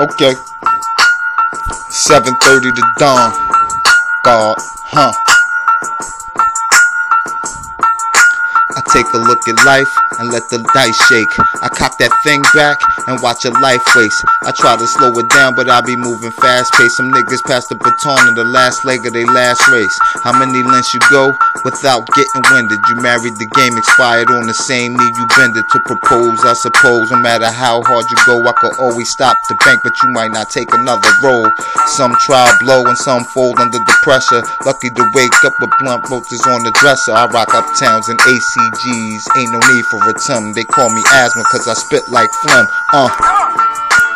Okay. 7:30 to dawn. God, huh? I take a look at life and let the dice shake. I cock that thing back and watch a life waste. I try to slow it down, but I be moving fast paced. Some niggas pass the baton in the last leg of their last race. How many lengths you go without getting winded? You married the game, expired on the same knee you bended to propose. I suppose no matter how hard you go, I could always stop the bank, but you might not take another roll. Some try blow and some fold under the pressure. Lucky to wake up with blunt roaches on the dresser. I rock uptowns and ACGs, ain't no need for a tum. They call me asthma cause I spit like phlegm.